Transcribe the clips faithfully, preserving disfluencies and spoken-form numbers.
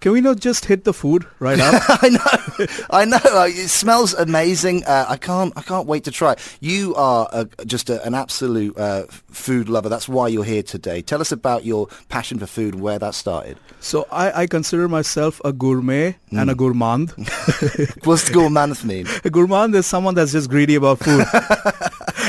Can we not just hit the food right up? I know, I know. It smells amazing. Uh, I can't, I can't wait to try it. You are a, just a, an absolute uh, food lover. That's why you're here today. Tell us about your passion for food and where that started. So I, I consider myself a gourmet mm. and a gourmand. What's gourmand mean? A gourmand is someone that's just greedy about food.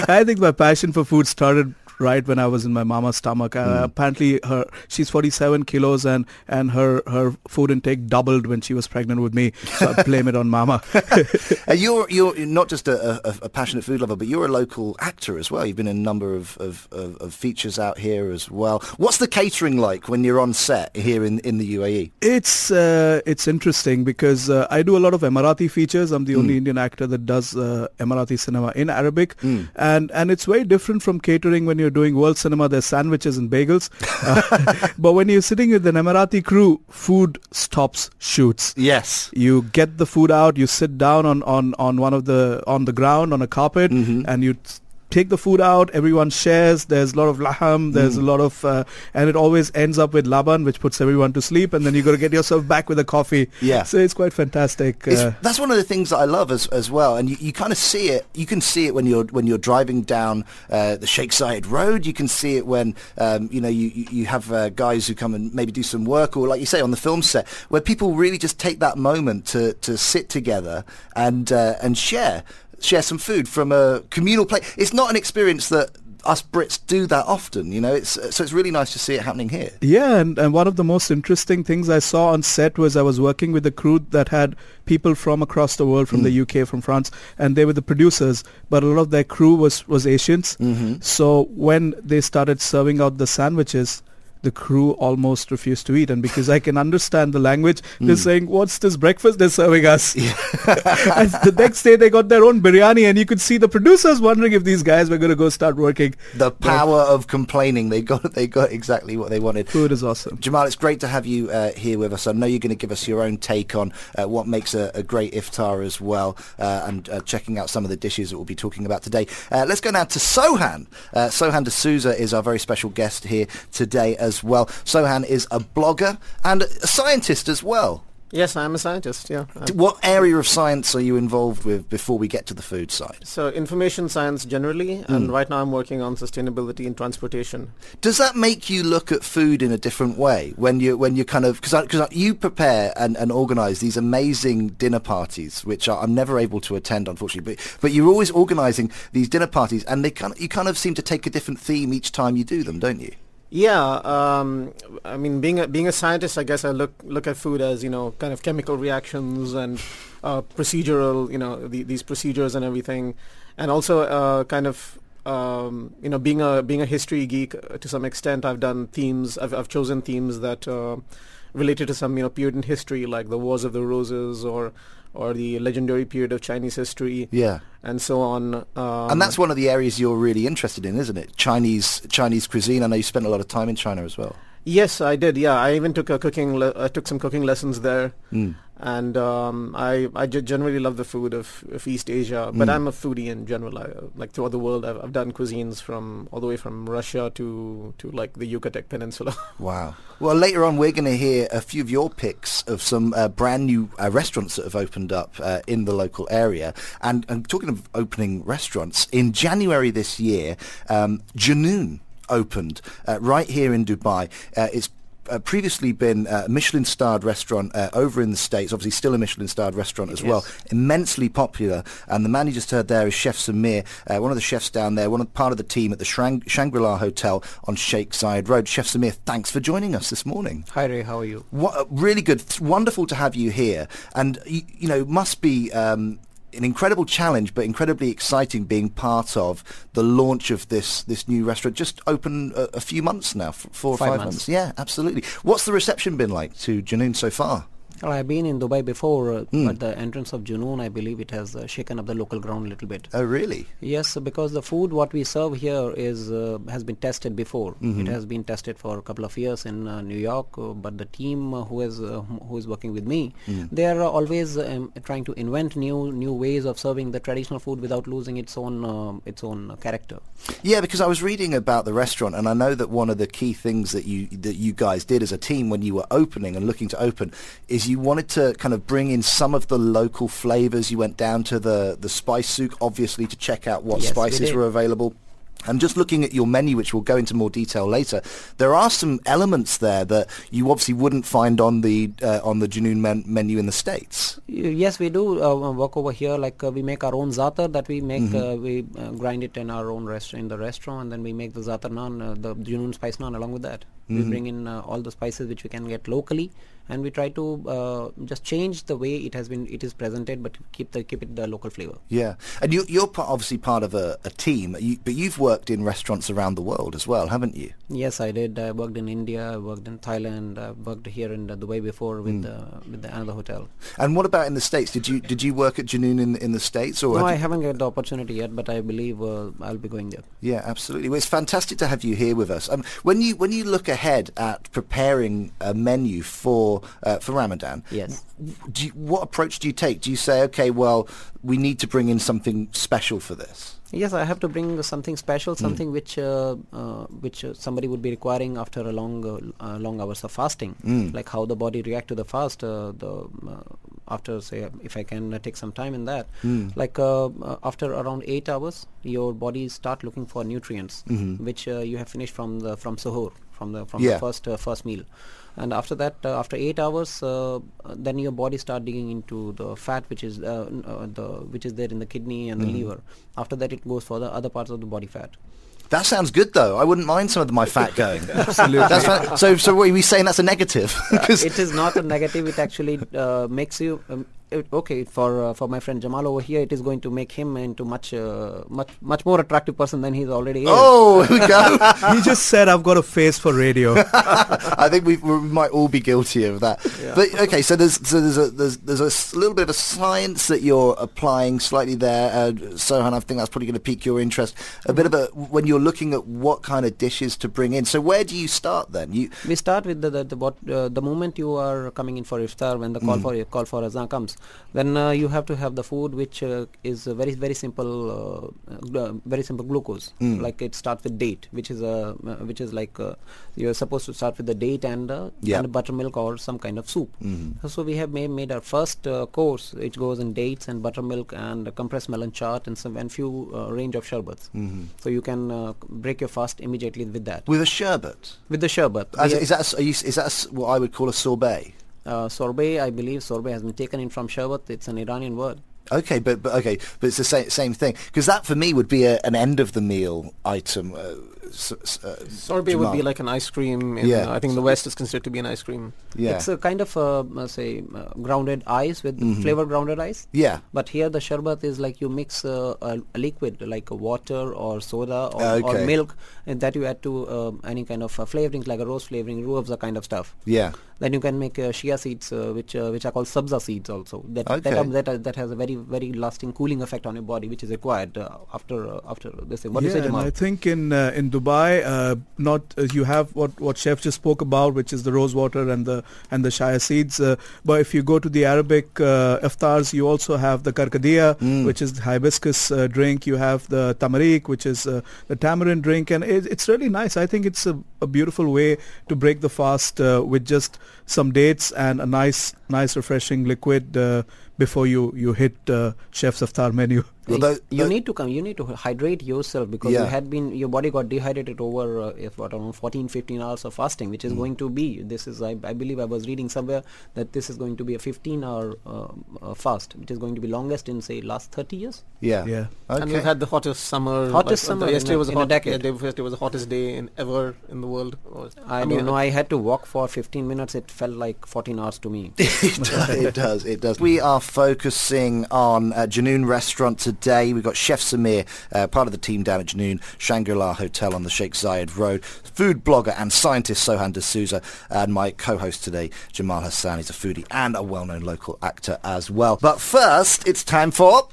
I think my passion for food started right when I was in my mama's stomach. Uh, mm. Apparently, her she's forty-seven kilos, and, and her, her food intake doubled when she was pregnant with me. So I blame it on mama. uh, you're you're not just a, a, a passionate food lover, but you're a local actor as well. You've been in a number of, of, of, of features out here as well. What's the catering like when you're on set here in, in the U A E? It's uh, it's interesting because uh, I do a lot of Emirati features. I'm the mm. only Indian actor that does uh, Emirati cinema in Arabic, mm. and and it's very different from catering when you're doing world cinema. There's sandwiches and bagels, uh, but when you're sitting with an Emirati crew, food stops shoots. Yes, you get the food out, you sit down on on on one of the on the ground on a carpet, mm-hmm. and you take the food out, everyone shares. There's a lot of laham, there's mm. a lot of uh, and it always ends up with laban, which puts everyone to sleep, and then you got to get yourself back with a coffee. Yeah, so it's quite fantastic. It's, uh, that's one of the things that I love as as well, and you, you kind of see it. You can see it when you're when you're driving down uh, the Sheikh Zayed Road. You can see it when um, you know you you have uh, guys who come and maybe do some work, or like you say on the film set, where people really just take that moment to to sit together and uh, and share. share some food from a communal plate. It's not an experience that us Brits do that often, you know. It's so it's really nice to see it happening here. Yeah, and, and one of the most interesting things I saw on set was I was working with a crew that had people from across the world, from mm. the U K, from France, and they were the producers, but a lot of their crew was, was Asians. Mm-hmm. So when they started serving out the sandwiches, the crew almost refused to eat, and because I can understand the language, they're mm. saying, what's this breakfast they're serving us? Yeah. And the next day they got their own biryani, and you could see the producers wondering if these guys were going to go start working. The power but, of complaining. They got they got exactly what they wanted. Food is awesome. Jamal, it's great to have you uh, here with us. I know you're going to give us your own take on uh, what makes a, a great iftar as well, uh, and uh, checking out some of the dishes that we'll be talking about today. Uh, let's go now to Sohan. Uh, Sohan D'Souza is our very special guest here today as As well. Sohan is a blogger and a scientist as well. Yes, I am a scientist, yeah. What area of science are you involved with before we get to the food side? So information science generally, mm. and right now I'm working on sustainability in transportation. Does that make you look at food in a different way when you when you kind of... Because because you prepare and, and organise these amazing dinner parties, which are, I'm never able to attend, unfortunately, but, but you're always organising these dinner parties, and they kind of, you kind of seem to take a different theme each time you do them, don't you? Yeah, um, I mean, being a, being a scientist, I guess I look look at food as, you know, kind of chemical reactions and uh, procedural, you know, the, these procedures and everything, and also uh, kind of, um, you know, being a being a history geek uh, to some extent. I've done themes, I've I've chosen themes that uh, related to some, you know, period in history, like the Wars of the Roses or. or the legendary period of Chinese history, yeah, and so on. Um, and that's one of the areas you're really interested in, isn't it? Chinese Chinese cuisine. I know you spent a lot of time in China as well. Yes, I did. Yeah, I even took a cooking. Le- I took some cooking lessons there, mm. and um, I I generally love the food of, of East Asia. But mm. I'm a foodie in general. I, like throughout the world, I've, I've done cuisines from all the way from Russia to to like the Yucatec Peninsula. Wow. Well, later on, we're going to hear a few of your picks of some uh, brand new uh, restaurants that have opened up uh, in the local area. And and talking of opening restaurants, in January this year, um, Junoon opened uh, right here in Dubai. Uh, it's uh, previously been a uh, Michelin-starred restaurant uh, over in the States, obviously still a Michelin-starred restaurant it as is. well, immensely popular. And the man you just heard there is Chef Samir, uh, one of the chefs down there, one of part of the team at the Shang- Shangri-La Hotel on Sheikh Zayed Road. Chef Samir, thanks for joining us this morning. Hi Ray, how are you? What, really good. It's wonderful to have you here. And, you, you know, must be... Um, an incredible challenge, but incredibly exciting being part of the launch of this this new restaurant. Just open a, a few months now, four or five, five months. months. Yeah, absolutely. What's the reception been like to Junoon so far? Well, I've been in Dubai before, uh, mm. but the entrance of Junoon, I believe it has uh, shaken up the local ground a little bit. Oh, really? Yes, because the food what we serve here is uh, has been tested before. Mm-hmm. It has been tested for a couple of years in uh, New York, uh, but the team uh, who is uh, who is working with me, mm. they are uh, always um, trying to invent new new ways of serving the traditional food without losing its own uh, its own character. Yeah, because I was reading about the restaurant, and I know that one of the key things that you that you guys did as a team when you were opening and looking to open is you wanted to kind of bring in some of the local flavors. You went down to the, the spice souk, obviously, to check out what yes, spices we were available. And just looking at your menu, which we'll go into more detail later, there are some elements there that you obviously wouldn't find on the uh, on the Junoon men- menu in the States. Yes, we do uh, work over here. Like uh, we make our own zaatar that we make, mm-hmm. uh, we uh, grind it in our own rest- in the restaurant, and then we make the zaatar naan, uh, the Junoon spice naan along with that. Mm-hmm. We bring in uh, all the spices which we can get locally, and we try to uh, just change the way it has been, it is presented, but keep the keep it the local flavor. Yeah, and you, you're part, obviously part of a, a team, you, but you've worked in restaurants around the world as well, haven't you? Yes, I did. I worked in India, I worked in Thailand, I worked here in Dubai before with mm. uh, with the, another hotel. And what about in the States? Did you did you work at Junoon in in the States? Or no, I haven't got the opportunity yet, but I believe uh, I'll be going there. Yeah, absolutely. Well, it's fantastic to have you here with us. Um, when you when you look ahead at preparing a menu for uh, for Ramadan, yes, do you, what approach do you take? Do you say, okay, well, we need to bring in something special for this? Yes, I have to bring something special, something mm. which uh, uh, which uh, somebody would be requiring after a long uh, long hours of fasting, mm. like how the body react to the fast. Uh, the uh, after say if I can uh, take some time in that, mm. like uh, uh, after around eight hours, your body start looking for nutrients, mm-hmm. which uh, you have finished from the from suhoor. From the from yeah. the first uh, first meal, and after that, uh, after eight hours, uh, then your body start digging into the fat which is uh, uh, the which is there in the kidney and mm-hmm. the liver. After that, it goes for the other parts of the body fat. That sounds good, though. I wouldn't mind some of my fat going. Absolutely. That's fat. So, so what are we saying? That's a negative? uh, it is not a negative. It actually uh, makes you. Um, It, okay, for uh, for my friend Jamal over here, it is going to make him into much uh, much much more attractive person than he's already is. Oh, here we go. He just said, "I've got a face for radio." I think we, we might all be guilty of that. Yeah. But okay, so there's so there's a there's, there's a little bit of a science that you're applying slightly there, uh, Sohan. I think that's probably going to pique your interest. A mm-hmm. bit of a when you're looking at what kind of dishes to bring in. So where do you start then? You we start with the the the, what, uh, the moment you are coming in for iftar, when the call mm. for call for azan comes. Then uh, you have to have the food which uh, is a very very simple, uh, gl- very simple glucose. Mm. Like it starts with date, which is a uh, which is like uh, you're supposed to start with the date and uh, yeah. and buttermilk or some kind of soup. Mm. So we have made, made our first uh, course, which goes in dates and buttermilk and uh, compressed melon chaat and some and few uh, range of sherbets. Mm-hmm. So you can uh, break your fast immediately with that. With a sherbet. With the sherbet. As, is that a, is that a, what I would call a sorbet? Uh, sorbet, I believe sorbet has been taken in from sherbet. It's an Iranian word. Okay, but, but okay, but it's the same same thing, because that for me would be a, an end of the meal item. Uh, s- s- uh, sorbet Jamal. Would be like an ice cream. In, yeah. uh, I think the West is considered to be an ice cream. Yeah. It's a kind of uh, uh, say uh, grounded ice with mm-hmm. flavor grounded ice. Yeah. But here the sherbet is like you mix uh, a, a liquid like a water or soda or, uh, okay. or milk, and that you add to uh, any kind of uh, flavorings like a rose flavoring, rooh afza kind of stuff. Yeah. Then you can make uh, shia seeds, uh, which uh, which are called sabza seeds also. That okay. that, um, that, uh, that has a very very lasting cooling effect on your body, which is required uh, after uh, after this. What yeah, do you say, Jamal? I think in uh, in Dubai, uh, not uh, you have what, what Chef just spoke about, which is the rose water and the and the shia seeds. Uh, but if you go to the Arabic uh, iftars, you also have the karkadiya, mm. which is the hibiscus uh, drink. You have the tamarik, which is uh, the tamarind drink, and it, it's really nice. I think it's a, a beautiful way to break the fast uh, with just some dates and a nice, nice refreshing liquid uh, before you you hit uh, Chef's iftar menu. Well, that, that you need to come. You need to hydrate yourself, because yeah. you had been your body got dehydrated over uh, if what around fourteen, fifteen hours of fasting, which is mm. going to be this is I, I believe I was reading somewhere that this is going to be a fifteen hour uh, uh, fast, which is going to be longest in say last thirty years. Yeah, yeah. Okay. And we've had the hottest summer. Hottest like, summer. Uh, yesterday in was a, in hot, a decade. Yeah, yesterday was the hottest day in, ever in the world. I, I mean, don't know. I had to walk for fifteen minutes. It felt like fourteen hours to me. it, does, it does. It does. We are focusing on uh, Junoon restaurants. today. We've got Chef Samir, uh, part of the team down at Junoon, Shangri-La Hotel on the Sheikh Zayed Road, food blogger and scientist Sohan D'Souza, and my co-host today, Jamal Hassan. He's a foodie and a well-known local actor as well. But first, it's time for...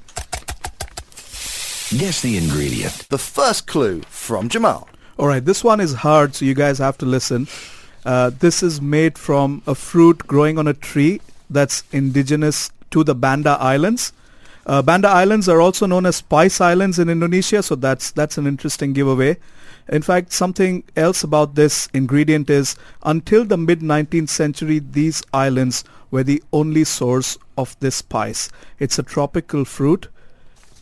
Guess the ingredient. The first clue from Jamal. All right, this one is hard, so you guys have to listen. Uh, this is made from a fruit growing on a tree that's indigenous to the Banda Islands. Uh, Banda Islands are also known as Spice Islands in Indonesia, so that's that's an interesting giveaway. In fact, something else about this ingredient is until the mid-nineteenth century, these islands were the only source of this spice. It's a tropical fruit,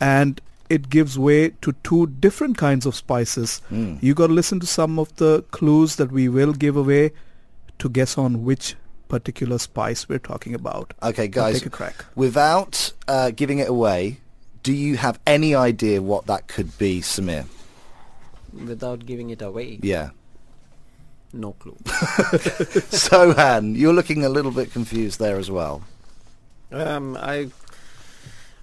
and it gives way to two different kinds of spices. Mm. You got to listen to some of the clues that we will give away to guess on which particular spice we're talking about. Okay, guys, I'll take a crack. Without uh, giving it away, do you have any idea what that could be, Samir? Without giving it away? Yeah. No clue. Sohan, you're looking a little bit confused there as well. Um, I...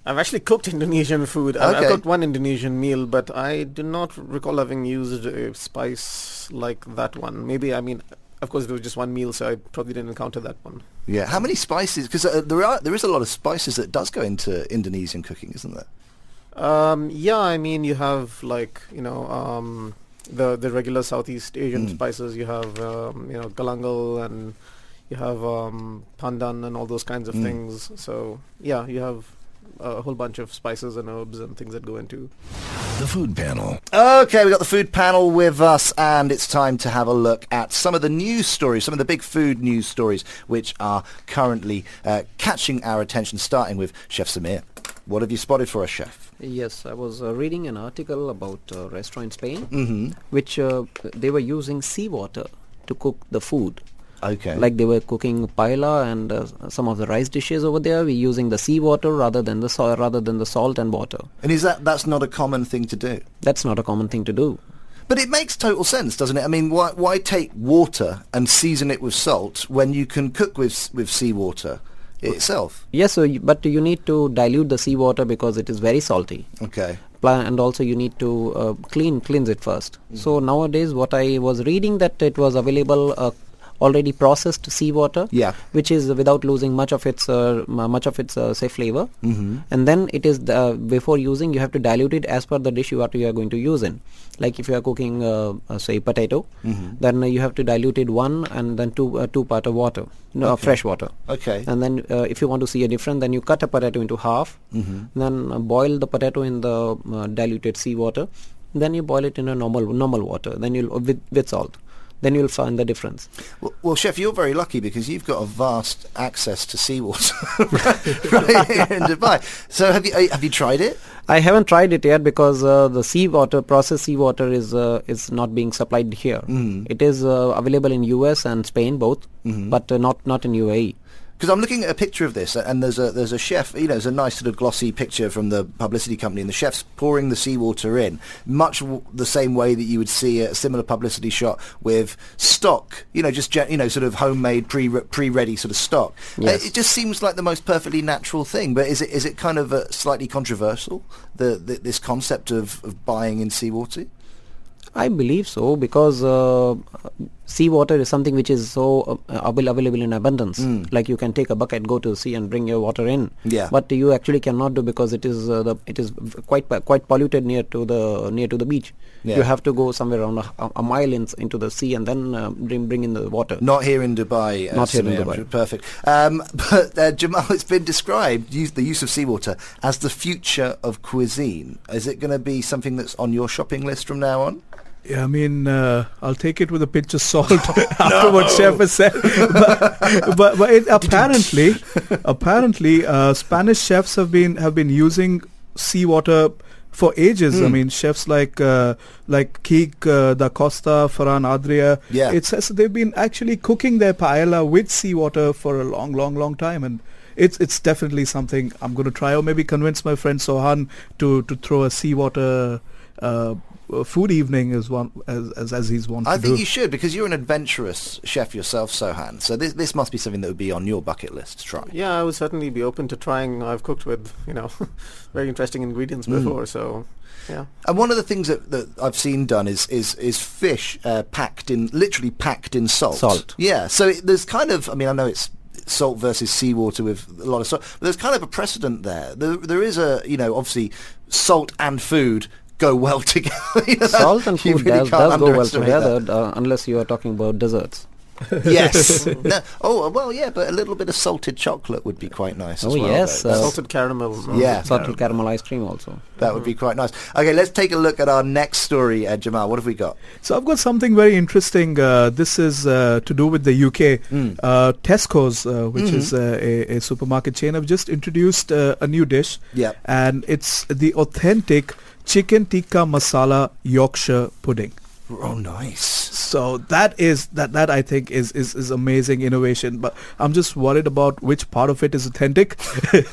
I've actually cooked Indonesian food. Okay. I've cooked one Indonesian meal, but I do not recall having used a spice like that one. Maybe, I mean, of course, it was just one meal, so I probably didn't encounter that one. Yeah. How many spices? Because uh, there are there is a lot of spices that does go into Indonesian cooking, isn't there? Um, yeah, I mean, you have, like, you know, um, the, the regular Southeast Asian mm. spices. You have, um, you know, galangal, and you have um, pandan and all those kinds of mm. things. So, yeah, you have... a whole bunch of spices and herbs and things that go into the food panel. Okay, we got the food panel with us, and it's time to have a look at some of the news stories, some of the big food news stories which are currently uh, catching our attention, starting with Chef Samir. What have you spotted for us, Chef? Yes, I was uh, reading an article about a restaurant in Spain, mm-hmm. which uh, they were using seawater to cook the food. Okay. Like they were cooking paella and uh, some of the rice dishes over there. We're using the seawater rather than the so- rather than the salt and water. And is that that's not a common thing to do? That's not a common thing to do. But it makes total sense, doesn't it? I mean, why why take water and season it with salt when you can cook with with seawater itself? Yes, so you, but you need to dilute the seawater because it is very salty. Okay. And also you need to uh, clean cleanse it first. Mm. So nowadays, what I was reading that it was available. Uh, already processed seawater, yeah. which is without losing much of its uh, much of its uh, say flavor, mm-hmm. and then it is the, uh, before using you have to dilute it as per the dish you are you are going to use in. Like if you are cooking uh, uh, say potato, mm-hmm. then uh, you have to dilute it one and then two uh, two part of water, no, okay. uh, fresh water. Okay. And then uh, if you want to see a difference, then you cut a potato into half, mm-hmm. then uh, boil the potato in the uh, diluted seawater, then you boil it in a normal normal water, then you uh, with with salt. Then you'll find the difference. Well, well, Chef, you're very lucky because you've got a vast access to seawater right, right here in Dubai. So have you have you tried it? I haven't tried it yet because uh, the seawater, processed seawater is uh, is not being supplied here. Mm. It is uh, available in U S and Spain both, mm-hmm. but uh, not not in U A E. Because I'm looking at a picture of this, and there's a there's a chef, you know, there's a nice sort of glossy picture from the publicity company, and the chef's pouring the seawater in, much w- the same way that you would see a similar publicity shot with stock, you know, just, you know, sort of homemade, pre pre-ready sort of stock. Yes. Uh, it just seems like the most perfectly natural thing, but is it is it kind of uh, slightly controversial, the, the this concept of, of buying in seawater? I believe so because uh, seawater is something which is so uh, available in abundance. Mm. Like you can take a bucket, go to the sea, and bring your water in. Yeah. But you actually cannot do because it is uh, the it is quite quite polluted near to the near to the beach. Yeah. You have to go somewhere around a, a mile in, into the sea and then uh, bring bring in the water. Not here in Dubai. Uh, Not here in Dubai. Perfect. Um, but uh, Jamal, it's been described use, the use of seawater as the future of cuisine. Is it going to be something that's on your shopping list from now on? Yeah, I mean, uh, I'll take it with a pinch of salt after what Chef has said. But, but, but it, apparently, apparently, uh, Spanish chefs have been have been using seawater for ages. Mm. I mean, chefs like uh, like Kik uh, Da Costa, Farhan Adria. Yeah. It says they've been actually cooking their paella with seawater for a long, long, long time, and. It's it's definitely something I'm going to try, or maybe convince my friend Sohan to, to throw a seawater uh, food evening as one as as, as he's wanted. I think do. you should, because you're an adventurous chef yourself, Sohan. So this this must be something that would be on your bucket list to try. Yeah, I would certainly be open to trying. I've cooked with, you know, very interesting ingredients before, mm. so yeah. And one of the things that, that I've seen done is is is fish uh, packed in literally packed in salt. Salt. Yeah. So it, there's kind of, I mean, I know it's salt versus seawater with a lot of salt, but there's kind of a precedent there. There, there is a, you know, obviously salt and food go well together. You know, salt and food really does, does go well together, uh, unless you are talking about desserts. Yes. No, oh, well, yeah, but a little bit of salted chocolate would be quite nice as oh, well. Oh, yes. Uh, salted caramel. Yeah. Salted caramel ice cream also. That mm-hmm. would be quite nice. Okay, let's take a look at our next story, uh, Jamal. What have we got? So I've got something very interesting. Uh, this is uh, to do with the U K. Mm. Uh, Tesco's, uh, which mm-hmm. is uh, a, a supermarket chain, have just introduced uh, a new dish. Yeah. And it's the authentic chicken tikka masala Yorkshire pudding. Oh, nice. So that is that that I think is, is, is amazing innovation, but I'm just worried about which part of it is authentic. But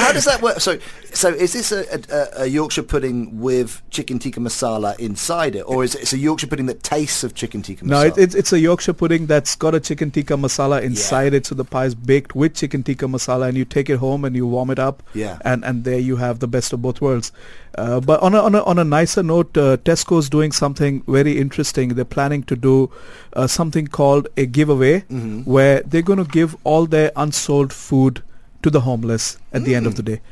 how does that work? So so is this a, a, a Yorkshire pudding with chicken tikka masala inside it, or is it it's a Yorkshire pudding that tastes of chicken tikka masala? No, it, it's it's a Yorkshire pudding that's got a chicken tikka masala inside yeah. it, so the pie is baked with chicken tikka masala, and you take it home and you warm it up, yeah. and, and there you have the best of both worlds. Uh, but on a, on a, on a nicer note, uh, Tesco's doing something very interesting. They're planning to do uh, something called a giveaway, mm-hmm. where they're going to give all their unsold food to the homeless at mm-hmm. the end of the day.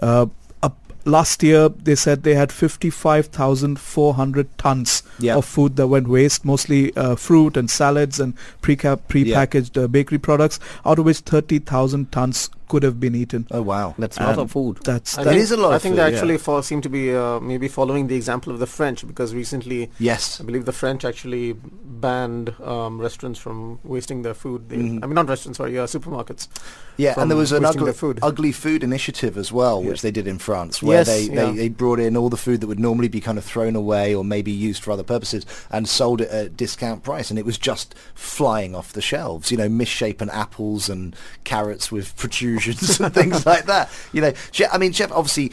Uh, up last year, they said they had fifty-five thousand four hundred tons yep. of food that went waste, mostly uh, fruit and salads and pre-cap- pre-packaged yep. uh, bakery products, out of which thirty thousand tons could have been eaten. Oh wow, that's a lot of food. That's that is a lot. I think they actually yeah. fall, seem to be uh, maybe following the example of the French, because recently, yes, I believe the French actually banned um, restaurants from wasting their food. They, mm. I mean, not restaurants, sorry, uh, supermarkets. Yeah, and there was an ugly food. ugly food initiative as well, yeah. which they did in France, where yes, they, yeah. they they brought in all the food that would normally be kind of thrown away or maybe used for other purposes and sold it at a discount price, and it was just flying off the shelves. You know, misshapen apples and carrots with protrusion. And things like that, you know. I mean, Chef, obviously,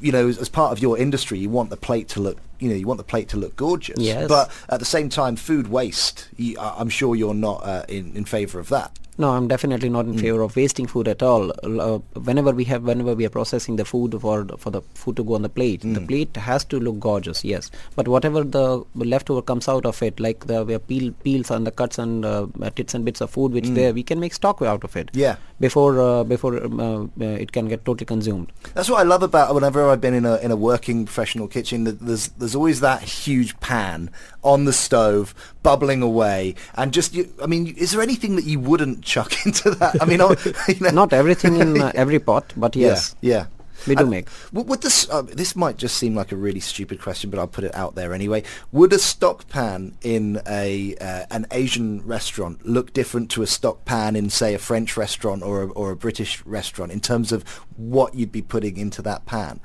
you know, as, as part of your industry, you want the plate to look, you know, you want the plate to look gorgeous. Yes. But at the same time, food waste. You, I'm sure you're not uh, in in favour of that. No, I'm definitely not in mm. favour of wasting food at all. Uh, whenever we have, whenever we are processing the food for for the food to go on the plate, mm. the plate has to look gorgeous, yes. But whatever the leftover comes out of it, like the, the peel, peels and the cuts and uh, tits and bits of food, which mm. there we can make stock out of it. Yeah. Before uh, before uh, it can get totally consumed. That's what I love about whenever I've been in a in a working professional kitchen. There's there's always that huge pan on the stove bubbling away, and just you, I mean, is there anything that you wouldn't chuck into that? I mean, you know. Not everything in uh, every pot, but yes, yeah, yeah. we do and make. W- would this uh, this might just seem like a really stupid question, but I'll put it out there anyway. Would a stock pan in a uh, an Asian restaurant look different to a stock pan in, say, a French restaurant or a, or a British restaurant in terms of what you'd be putting into that pan?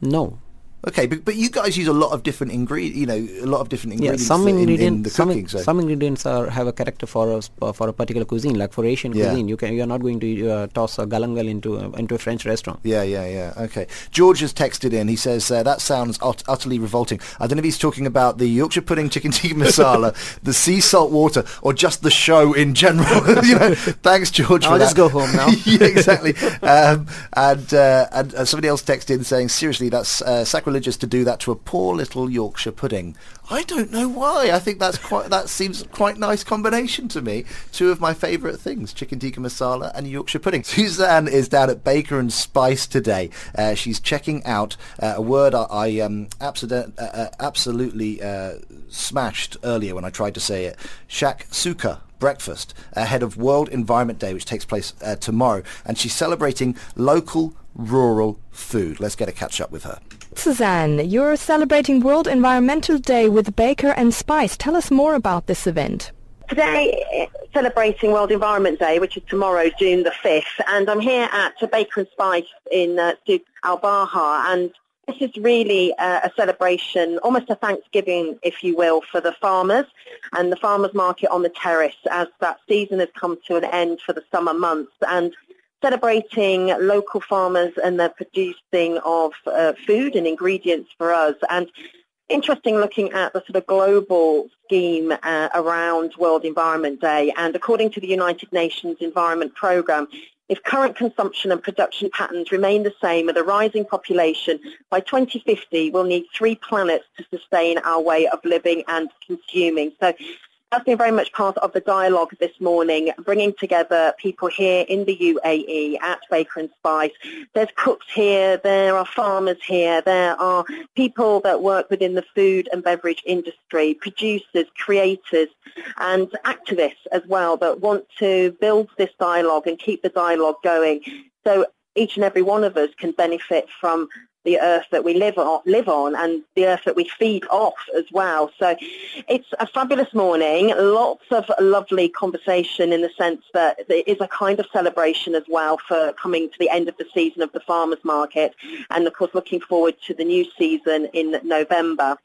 No. Okay, but, but you guys use a lot of different ingredients, you know, a lot of different ingredients yeah, some in, ingredient, in the some cooking. In, so. Some ingredients are, have a character for a, for a particular cuisine, like for Asian yeah. cuisine. You can, you're not going to uh, toss a galangal into a, into a French restaurant. Yeah, yeah, yeah. Okay. George has texted in. He says, uh, that sounds ut- utterly revolting. I don't know if he's talking about the Yorkshire pudding, chicken tikka masala, the sea salt water, or just the show in general. You know, thanks, George, I'll for just that. go home now. Yeah, exactly. um, and, uh, and uh, somebody else texted in saying, seriously, that's uh, sacrilege to do that to a poor little Yorkshire pudding. I don't know why. I think that's quite that seems quite nice combination to me. Two of my favourite things, chicken tikka masala and Yorkshire pudding. Suzanne is down at Baker and Spice today. Uh, she's checking out uh, a word I, I um, absolute, uh, absolutely uh, smashed earlier when I tried to say it. Shakshuka. Breakfast ahead of World Environment Day, which takes place uh, tomorrow, and she's celebrating local rural food. Let's get a catch up with her. Suzanne, you're celebrating World Environmental Day with Baker and Spice. Tell us more about this event. Today, celebrating World Environment Day, which is tomorrow, June the fifth, and I'm here at Baker and Spice in uh, Souq Al Baha, and this is really uh, a celebration, almost a Thanksgiving, if you will, for the farmers and the farmers market on the terrace as that season has come to an end for the summer months, and celebrating local farmers and their producing of uh, food and ingredients for us. And interesting looking at the sort of global scheme uh, around World Environment Day. And according to the United Nations Environment Programme, if current consumption and production patterns remain the same with a rising population, by twenty fifty we'll need three planets to sustain our way of living and consuming. So that's been very much part of the dialogue this morning, bringing together people here in the U A E at Baker and Spice. There's cooks here, there are farmers here, there are people that work within the food and beverage industry, producers, creators, and activists as well that want to build this dialogue and keep the dialogue going so each and every one of us can benefit from the earth that we live on, live on and the earth that we feed off as well. So it's a fabulous morning, lots of lovely conversation in the sense that it is a kind of celebration as well for coming to the end of the season of the farmers market and, of course, looking forward to the new season in November.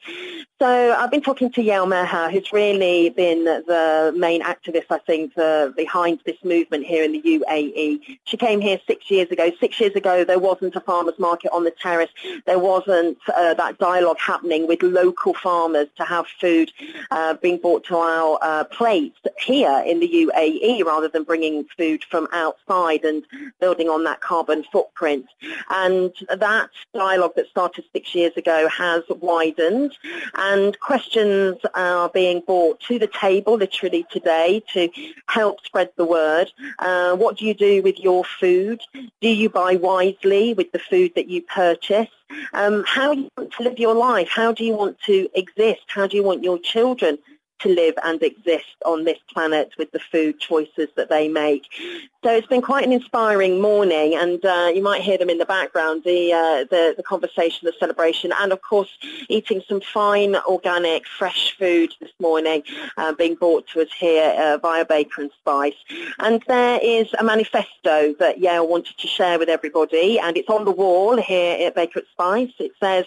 So I've been talking to Yael Merha, who's really been the main activist, I think, uh, behind this movement here in the U A E. She came here six years ago. Six years ago, there wasn't a farmers market on the terrace. There wasn't uh, that dialogue happening with local farmers to have food uh, being brought to our uh, plates here in the U A E rather than bringing food from outside and building on that carbon footprint. And that dialogue that started six years ago has widened, and questions are being brought to the table literally today to help spread the word. Uh, what do you do with your food? Do you buy wisely with the food that you purchase? Um, how do you want to live your life? How do you want to exist? How do you want your children to live and exist on this planet with the food choices that they make? So it's been quite an inspiring morning, and uh, you might hear them in the background, the, uh, the the conversation, the celebration, and of course eating some fine organic fresh food this morning uh, being brought to us here uh, via Baker and Spice. And there is a manifesto that Yael wanted to share with everybody, and it's on the wall here at Baker and Spice. It says,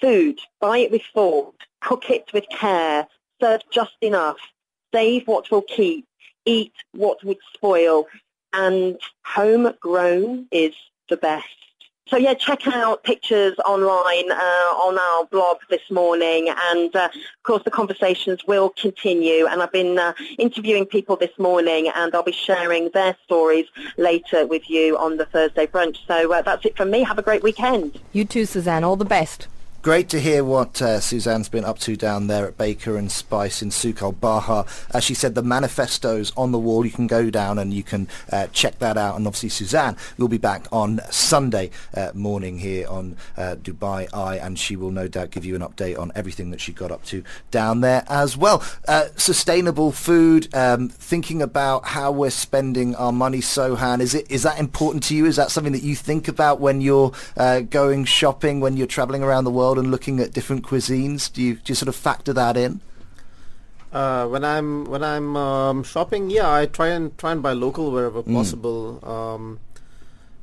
food, buy it with thought, cook it with care, serve just enough, save what will keep, eat what would spoil, and homegrown is the best. So, yeah, check out pictures online uh, on our blog this morning. And, uh, of course, the conversations will continue. And I've been uh, interviewing people this morning, and I'll be sharing their stories later with you on the Thursday brunch. So uh, that's it from me. Have a great weekend. You too, Suzanne. All the best. Great to hear what uh, Suzanne's been up to down there at Baker and Spice in Souq Al Baha. As she said, the manifesto's on the wall. You can go down and you can uh, check that out. And obviously Suzanne will be back on Sunday uh, morning here on uh, Dubai Eye, and she will no doubt give you an update on everything that she got up to down there as well. Uh, sustainable food, um, thinking about how we're spending our money. Sohan, is it is that important to you? Is that something that you think about when you're uh, going shopping, when you're travelling around the world and looking at different cuisines? Do you, do you sort of factor that in? Uh, when I'm when I'm um, shopping, yeah, I try and try and buy local wherever mm. possible. Um,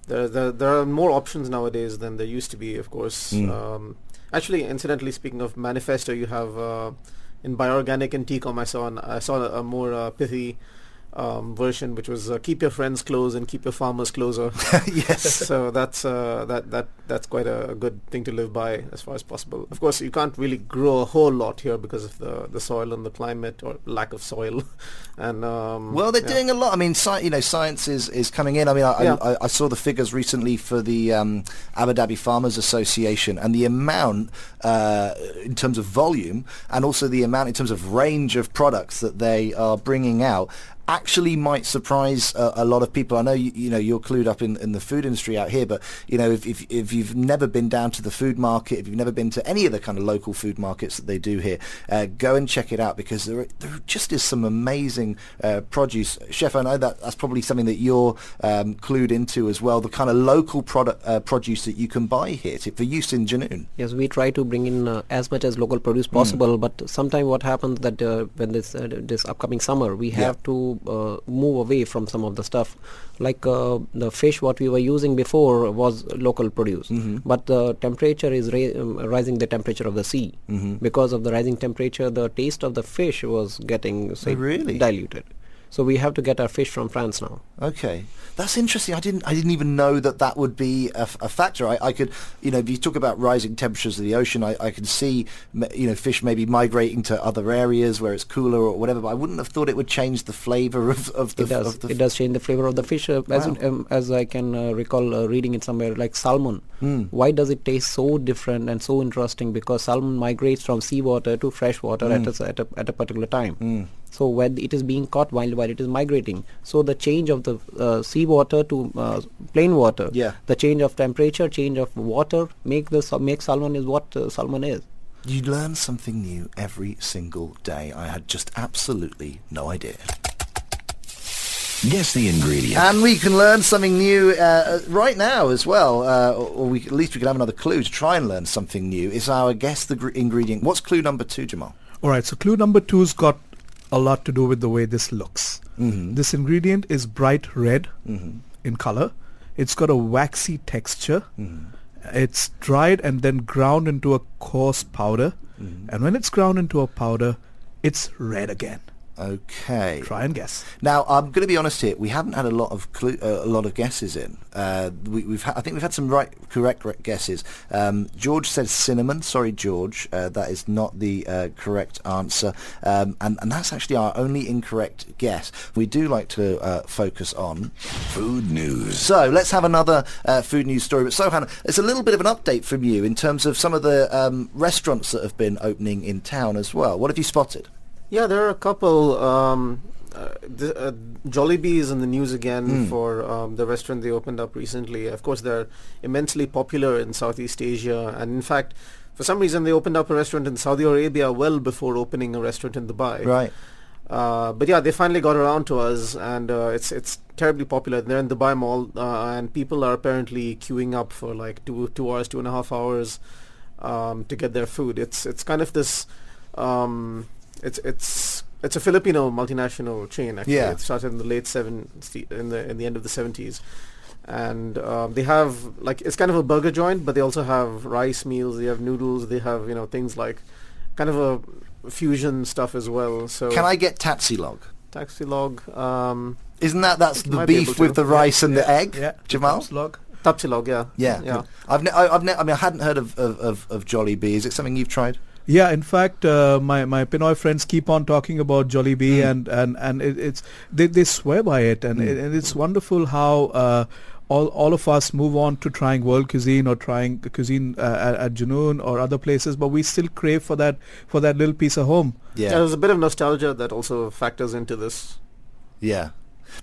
there, there there are more options nowadays than there used to be, of course. Mm. Um, actually, incidentally, speaking of manifesto, you have uh, in Buy Organic and Tecom, I saw an, I saw a more uh, pithy um, version, which was uh, keep your friends close and keep your farmers closer. Yes. So that's uh, that that that's quite a good thing to live by as far as possible. Of course, you can't really grow a whole lot here because of the the soil and the climate, or lack of soil. And um, well, they're yeah. doing a lot. I mean, sci- you know, science is, is coming in. I mean, I, yeah. I, I saw the figures recently for the um, Abu Dhabi Farmers Association, and the amount uh, in terms of volume, and also the amount in terms of range of products that they are bringing out, actually might surprise a, a lot of people. I know you, you know you're clued up in, in the food industry out here, but you know if, if if you've never been down to the food market, if you've never been to any of the kind of local food markets that they do here, uh, go and check it out, because there, are, there just is some amazing uh, produce. Chef, I know that that's probably something that you're um, clued into as well, the kind of local product uh, produce that you can buy here to, for use in Junoon. Yes, we try to bring in uh, as much as local produce possible, mm. but sometimes what happens that uh, when this uh, this upcoming summer we have yeah. to Uh, move away from some of the stuff, like uh, the fish what we were using before was local produce, mm-hmm. but the temperature is ra- um, rising the temperature of the sea, mm-hmm. because of the rising temperature the taste of the fish was getting say, really? diluted. So we have to get our fish from France now. Okay, that's interesting. I didn't I didn't even know that that would be a, a factor. I, I could, you know, if you talk about rising temperatures of the ocean, I, I could see, you know, fish maybe migrating to other areas where it's cooler or whatever, but I wouldn't have thought it would change the flavour of, of the... It does. Of the it does change the flavour of the fish. Uh, wow. as, um, as I can uh, recall uh, reading it somewhere, like salmon. Mm. Why does it taste so different and so interesting? Because salmon migrates from seawater to fresh water mm. at, a, at, a, at a particular time. Mm. So when it is being caught while while it is migrating, so the change of the uh, sea water to uh, plain water, yeah. the change of temperature, change of water, make this uh, make salmon is what uh, salmon is. You learn something new every single day. I had just absolutely no idea. Guess the ingredient. And we can learn something new uh, right now as well, uh, or we, at least we can have another clue to try and learn something new. Is our guess the gr- ingredient? What's clue number two, Jamal? All right, so clue number two's got a lot to do with the way this looks. Mm-hmm. This ingredient is bright red mm-hmm. in color. It's got a waxy texture. Mm-hmm. It's dried and then ground into a coarse powder. Mm-hmm. And when it's ground into a powder, it's red again. Okay. Try and guess. Now, I'm going to be honest here. We haven't had a lot of clue, uh, a lot of guesses in. Uh, we, we've, ha- I think we've had some right, correct, correct guesses. Um, George says cinnamon. Sorry, George, uh, that is not the uh, correct answer. Um, and, and that's actually our only incorrect guess. We do like to uh, focus on food news. So let's have another uh, food news story. But Sohan, it's a little bit of an update from you in terms of some of the um, restaurants that have been opening in town as well. What have you spotted? Yeah, there are a couple. Um, uh, th- uh, Jollibee is in the news again mm. for um, the restaurant they opened up recently. Of course, they're immensely popular in Southeast Asia. And in fact, for some reason, they opened up a restaurant in Saudi Arabia well before opening a restaurant in Dubai. Right. Uh, but yeah, they finally got around to us, and uh, it's it's terribly popular. They're in Dubai Mall, uh, and people are apparently queuing up for like two, two hours, two and a half hours um, to get their food. It's, it's kind of this... Um, It's it's it's a Filipino multinational chain. Actually, yeah. It started in the late seventies, in the in the end of the seventies, and um, they have like it's kind of a burger joint, but they also have rice meals. They have noodles. They have you know things like kind of a fusion stuff as well. So can I get Tapsilog? Tapsilog. Um, Isn't that that's the beef with the rice yeah, and yeah, the egg? Yeah. Jamal. Tapsilog. Tapsilog. Yeah. Yeah. yeah. I've ne- I've ne- I mean I hadn't heard of of, of, of Jollibee. Is it something you've tried? Yeah, in fact, uh, my, my Pinoy friends keep on talking about Jollibee mm. and, and, and it, it's they, they swear by it. And, mm. it, and it's wonderful how uh, all all of us move on to trying world cuisine or trying cuisine uh, at, at Junoon or other places, but we still crave for that for that little piece of home. Yeah, yeah there's a bit of nostalgia that also factors into this. Yeah.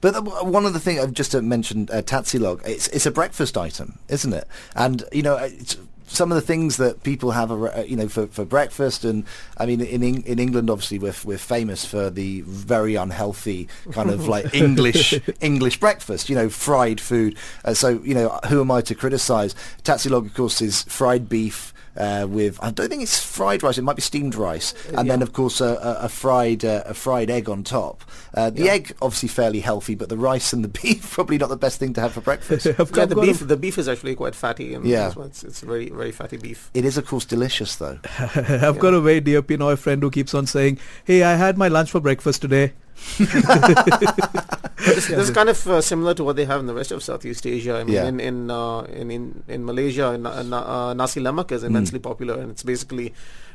But uh, one of the things I've just uh, mentioned, uh, Tapsilog, it's, it's a breakfast item, isn't it? And, you know, it's... Some of the things that people have, uh, you know, for, for breakfast, and I mean, in Eng- in England, obviously, we're f- we're famous for the very unhealthy kind of like English English breakfast, you know, fried food. Uh, so, you know, who am I to criticise? Tapsilog, of course, is fried beef. Uh, with I don't think it's fried rice. It might be steamed rice, and yeah. then of course a, a, a fried uh, a fried egg on top. Uh, the yeah. egg obviously fairly healthy, but the rice and the beef probably not the best thing to have for breakfast. yeah, the beef the beef is actually quite fatty. And yeah, well. it's, it's very very fatty beef. It is of course delicious though. I've yeah. got a very dear Pinoy friend who keeps on saying, "Hey, I had my lunch for breakfast today." this, this is kind of uh, similar to what they have in the rest of Southeast Asia. I mean, yeah. in in, uh, in in in Malaysia, in, uh, na- uh, nasi lemak is immensely mm. popular, and it's basically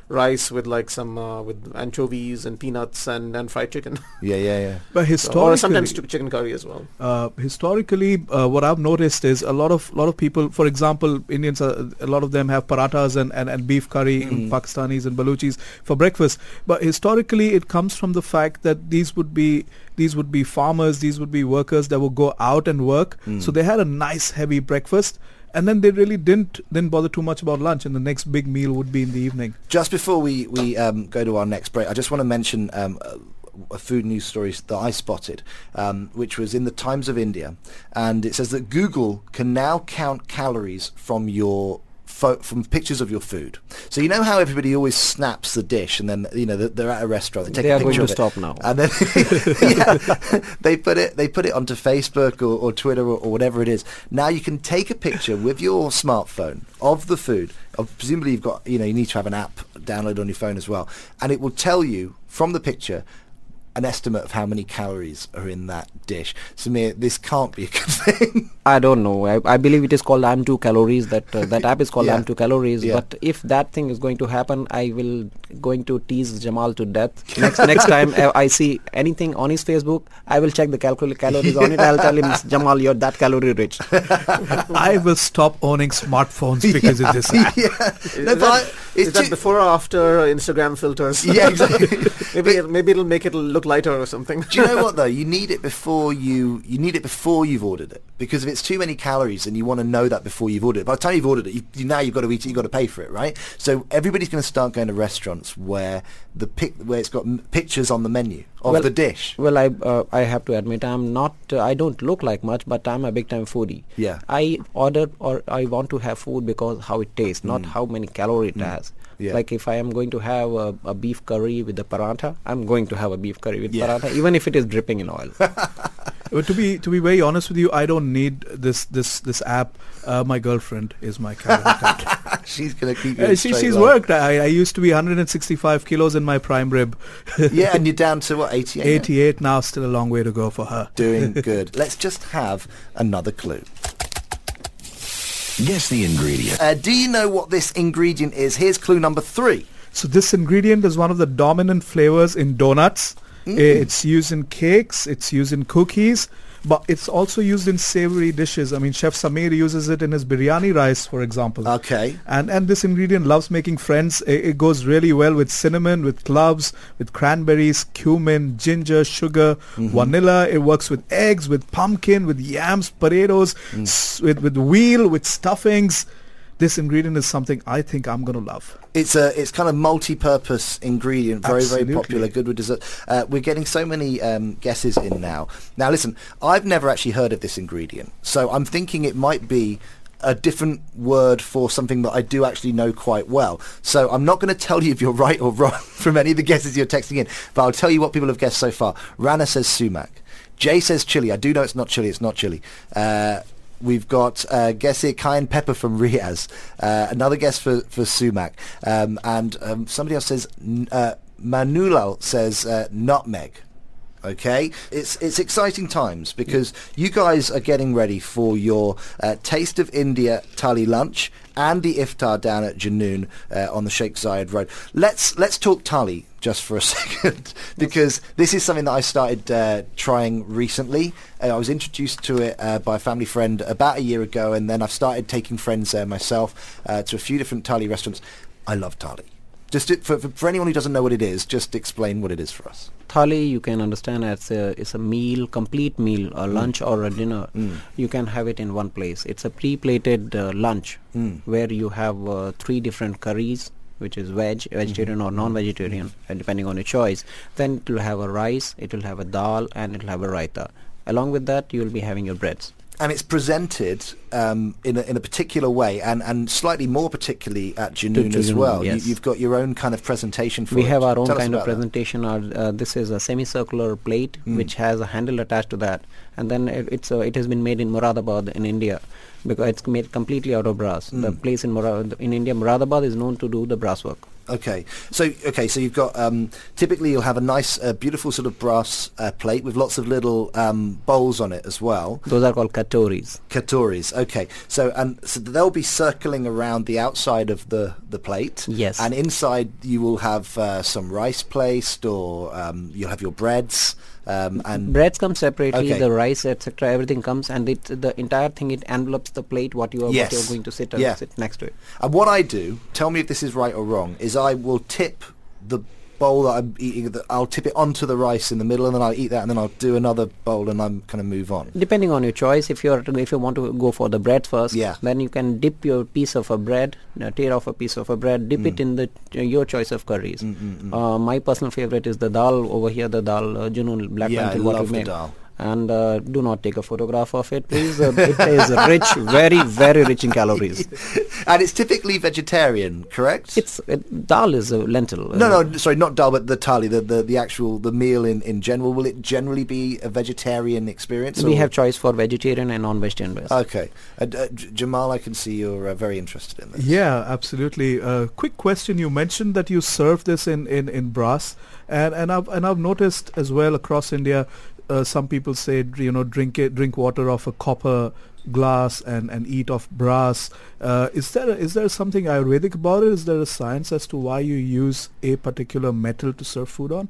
rice with like some uh, with anchovies and peanuts and, and fried chicken. Yeah, yeah, yeah. But historically, so, or sometimes chicken curry as well. Uh, historically, uh, what I've noticed is a lot of lot of people, for example, Indians, uh, a lot of them have parathas and, and, and beef curry, mm. and Pakistanis and Baluchis for breakfast. But historically, it comes from the fact that these would be these would be farmers, these would be workers that would go out and work. Mm. So they had a nice heavy breakfast. And then they really didn't didn't bother too much about lunch, and the next big meal would be in the evening. Just before we, we um, go to our next break, I just want to mention um, a food news story that I spotted, um, which was in the Times of India. And it says that Google can now count calories from your fo- from pictures of your food. So you know how everybody always snaps the dish, and then you know they're at a restaurant. They take they a are picture going to of it, stop now. And then yeah, they put it they put it onto Facebook or, or Twitter or, or whatever it is. Now you can take a picture with your smartphone of the food. Of, presumably you've got you know you need to have an app download on your phone as well, and it will tell you from the picture an estimate of how many calories are in that dish. Samir, this can't be a good thing. I don't know. I, I believe it is called I'm two Calories. That uh, that app is called yeah. I'm two Calories. Yeah. But if that thing is going to happen, I will going to tease Jamal to death. Next next time uh, I see anything on his Facebook, I will check the calcul- calories yeah. on it. I'll tell him, Jamal, you're that calorie rich. I will stop owning smartphones because yeah. of this app. Yeah. Is, no, is that, is that before or after Instagram filters? Yeah, exactly. maybe it, maybe it'll make it look lighter or something. Do you know what though? You need it before you you need it before you've ordered it, because if it's too many calories, and you want to know that before you've ordered it. By the time you've ordered it, you, you, now you've got to eat it. You've got to pay for it, right? So everybody's going to start going to restaurants where the pic where it's got m- pictures on the menu of well, the dish. Well, I uh, I have to admit I'm not uh, I don't look like much, but I'm a big time foodie. Yeah. I order or I want to have food because how it tastes, mm. not how many calories it mm. has. Yeah. Like if I am going to have a, a beef curry with a paratha, I'm going to have a beef curry with yeah. paratha, even if it is dripping in oil. But to be to be very honest with you, I don't need this this this app. Uh, my girlfriend is my calorie counter. She's gonna keep you. Uh, she, she's line. worked. I, I used to be one hundred sixty-five kilos in my prime rib. Yeah, and you're down to what, eighty-eight? eighty-eight now. Still a long way to go for her. Doing good. Let's just have another clue. Guess the ingredient. Uh, do you know what this ingredient is? Here's clue number three. So this ingredient is one of the dominant flavors in donuts. Mm-hmm. It's used in cakes. It's used in cookies. But it's also used in savory dishes. I mean, Chef Samir uses it in his biryani rice, for example. Okay. And and this ingredient loves making friends. It, it goes really well with cinnamon, with cloves, with cranberries, cumin, ginger, sugar, mm-hmm. vanilla. It works with eggs, with pumpkin, with yams, potatoes, mm. s- with, with wheel, with stuffings. This ingredient is something I think I'm going to love. It's a it's kind of multi-purpose ingredient, very, Absolutely. very popular, good with dessert. Uh, we're getting so many um, guesses in now. Now, listen, I've never actually heard of this ingredient, so I'm thinking it might be a different word for something that I do actually know quite well. So I'm not going to tell you if you're right or wrong from any of the guesses you're texting in, but I'll tell you what people have guessed so far. Rana says sumac. Jay says chili. I do know it's not chili. It's not chili. Uh... We've got, uh, guess here, cayenne pepper from Riaz. Uh, another guess for, for sumac. Um, and um, somebody else says, uh, Manulal says uh, nutmeg. Okay, it's it's exciting times because you guys are getting ready for your uh, Taste of India Thali lunch and the iftar down at Junoon uh, on the Sheikh Zayed Road. Let's let's talk thali just for a second because this is something that I started uh, trying recently. Uh, I was introduced to it uh, by a family friend about a year ago, and then I've started taking friends there myself uh, to a few different thali restaurants. I love thali. Just for, for anyone who doesn't know what it is, just explain what it is for us. Thali, you can understand as a, it's a meal, complete meal, a mm. lunch or a dinner. Mm. You can have it in one place. It's a pre-plated uh, lunch mm. where you have uh, three different curries, which is veg, vegetarian mm-hmm. or non-vegetarian, mm. depending on your choice. Then it will have a rice, it will have a dal, and it will have a raita. Along with that, you will be having your breads. And it's presented um, in, a, in a particular way, and, and slightly more particularly at Junoon as well. Yes. You, you've got your own kind of presentation for we it. We have our own Tell kind of presentation. Our, uh, this is a semicircular plate mm. which has a handle attached to that. And then it, it's uh, it has been made in Moradabad in India because it's made completely out of brass. Mm. The place in Morad- in India, Moradabad is known to do the brass work. Okay, so okay, so you've got um, typically you'll have a nice, uh, beautiful sort of brass uh, plate with lots of little um, bowls on it as well. Those are called katoris. Katoris. Okay, so and so they'll be circling around the outside of the, the plate. Yes. And inside you will have uh, some rice placed, or um, you'll have your breads. Um, and breads come separately, okay. The rice, et cetera. Everything comes, and it, the entire thing it envelopes the plate. What you are, yes. what you are going to sit, yeah. sit next to it. And what I do, tell me if this is right or wrong, is I will tip the bowl that I'm eating. The, I'll tip it onto the rice in the middle, and then I'll eat that, and then I'll do another bowl, and I'm kind of move on. Depending on your choice, if you're if you want to go for the bread first, yeah. then you can dip your piece of a bread, uh, tear off a piece of a bread, dip mm. it in the uh, your choice of curries. Mm, mm, mm. Uh, my personal favorite is the dal over here, the dal uh, Junoon black yeah, lentil. Yeah, I love the dal. and uh, do not take a photograph of it, please. Uh, it is rich, very, very rich in calories. And it's typically vegetarian, correct? It's uh, dal is a lentil. No, uh, no, sorry, not dal, but the thali, the, the, the actual the meal in, in general. Will it generally be a vegetarian experience? We or? have choice for vegetarian and non-vegetarian based. Okay. Uh, uh, Jamal, I can see you're uh, very interested in this. Yeah, absolutely. Uh, quick question. You mentioned that you serve this in, in, in brass, and, and, I've, and I've noticed as well across India, Uh, some people say, you know, drink it, drink water off a copper glass and, and eat off brass. Uh, is there a, is there something Ayurvedic about it? Is there a science as to why you use a particular metal to serve food on?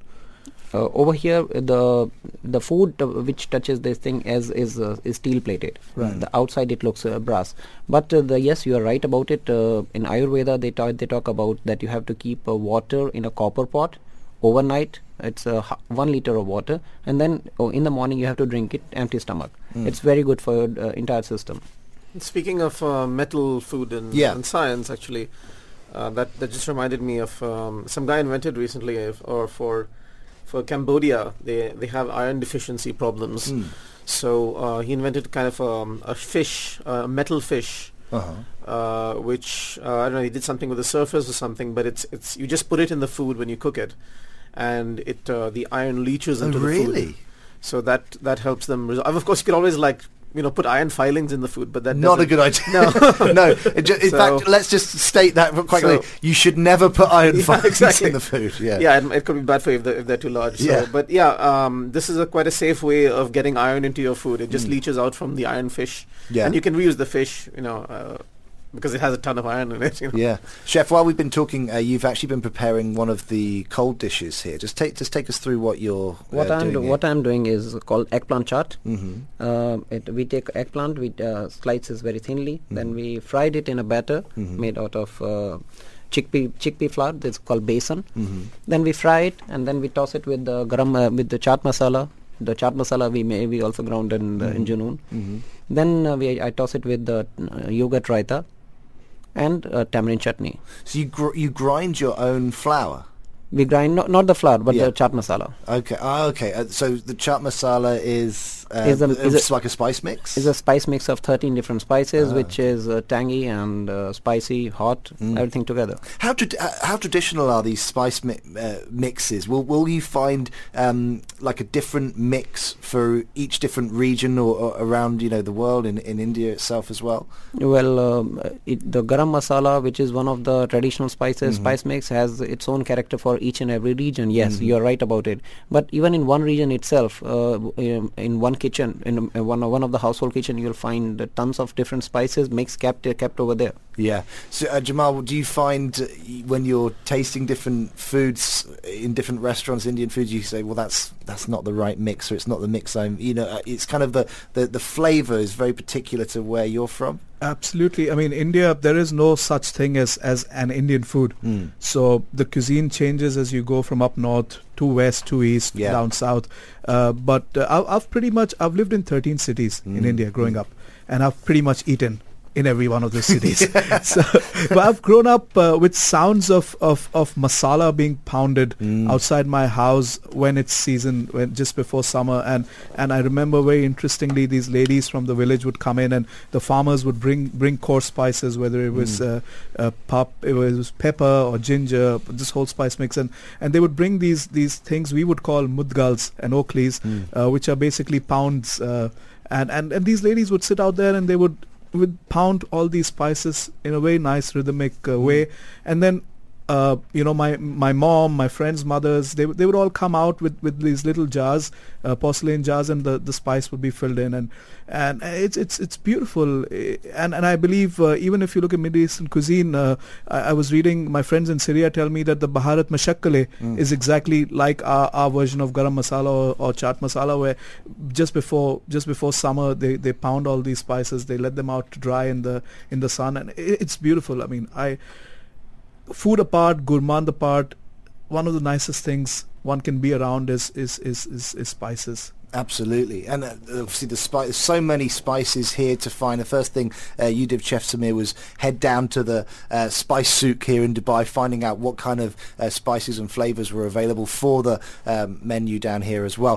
Uh, over here, the the food uh, which touches this thing is is, uh, is steel plated. Right. The outside it looks uh, brass, but uh, the yes, you are right about it. Uh, in Ayurveda, they talk they talk about that you have to keep uh, water in a copper pot overnight. It's uh, one liter of water, and then oh, in the morning you have to drink it empty stomach. Mm. It's very good for your uh, entire system. Speaking of uh, metal food and, yeah. and science, actually, uh, that that just reminded me of um, some guy invented recently, if, or for for Cambodia, they they have iron deficiency problems. Mm. So uh, he invented kind of um, a fish, a uh, metal fish. Uh-huh. Uh, which uh, I don't know, he did something with the surface or something, but it's it's you just put it in the food when you cook it, and it uh, the iron leaches into oh, the really? food. Really? So that that helps them. Resolve. Of course, you could always like. You know, put iron filings in the food, but that not a good idea. No, no. Ju- in so fact, let's just state that quite so clearly. You should never put iron yeah, filings exactly. in the food. Yeah, yeah. It, it could be bad for you if they're, if they're too large. So. Yeah. But yeah, um, this is a quite a safe way of getting iron into your food. It just mm. leaches out from the iron fish, yeah. and you can reuse the fish. You know. Uh, Because it has a ton of iron in it. You know? Yeah, chef. While we've been talking, uh, you've actually been preparing one of the cold dishes here. Just take, just take us through what you're. What uh, I'm doing do, what I'm doing is called eggplant chaat. Mm-hmm. Uh, it, we take eggplant, we uh, slice it very thinly, mm-hmm. then we fried it in a batter mm-hmm. made out of uh, chickpea chickpea flour. It's called besan. Mm-hmm. Then we fry it, and then we toss it with the garam uh, with the chaat masala. The chaat masala we may we also ground in mm-hmm. uh, in Junoon. Mm-hmm. Then uh, we I toss it with the uh, yogurt raita. And uh, tamarind chutney. So you gr- you grind your own flour? We grind not not the flour, but yeah. the chaat masala. Okay, ah, okay. Uh, so the chaat masala is uh, is, a, is it's a, like a spice mix. It's a spice mix of thirteen different spices, ah. which is uh, tangy and uh, spicy, hot, mm. everything together. How tra- uh, how traditional are these spice mi- uh, mixes? Will will you find um, like a different mix for each different region or, or around you know the world in, in India itself as well? Well, um, it, the garam masala, which is one of the traditional spices, mm-hmm. spice mix has its own character for each and every region. Yes, mm-hmm. you're right about it. But even in one region itself, uh, in, in one kitchen, in uh, one, uh, one of the household kitchen, you'll find uh, tons of different spices mixed kept uh, kept over there. Yeah. So uh, Jamal, do you find uh, when you're tasting different foods in different restaurants, Indian foods, you say, well, that's that's not the right mix, or it's not the mix I'm. You know, uh, it's kind of the the, the flavour is very particular to where you're from. Absolutely. I mean, India, there is no such thing as, as an Indian food. Mm. So the cuisine changes as you go from up north to west to east, yeah. down south. Uh, but uh, I've pretty much, I've lived in thirteen cities mm. in India growing mm. up, and I've pretty much eaten in every one of those cities. yeah. So, but I've grown up uh, with sounds of, of, of masala being pounded mm. outside my house when it's season, when just before summer. And, and I remember very interestingly, these ladies from the village would come in, and the farmers would bring bring coarse spices, whether it was mm. uh, uh, pap, it was pepper or ginger, this whole spice mix, and and they would bring these these things we would call mudgals and oakleys, mm. uh, which are basically pounds. Uh, and, and and these ladies would sit out there and they would. would pound all these spices in a very nice rhythmic uh, mm. way, and then uh, you know my my mom, my friends' mothers, they w- they would all come out with, with these little jars, uh, porcelain jars, and the, the spice would be filled in, and and it's it's it's beautiful, and and I believe uh, even if you look at Middle Eastern cuisine, uh, I, I was reading my friends in Syria tell me that the Baharat Mashakkale mm. is exactly like our, our version of garam masala or, or chaat masala, where just before just before summer they, they pound all these spices, they let them out to dry in the in the sun, and it, it's beautiful. I mean, I. Food apart, gourmand apart, one of the nicest things one can be around is is is, is, is spices. Absolutely, and uh, obviously the spice. There's so many spices here to find. The first thing uh, you did, Chef Samir, was head down to the uh, spice souk here in Dubai, finding out what kind of uh, spices and flavors were available for the um, menu down here as well.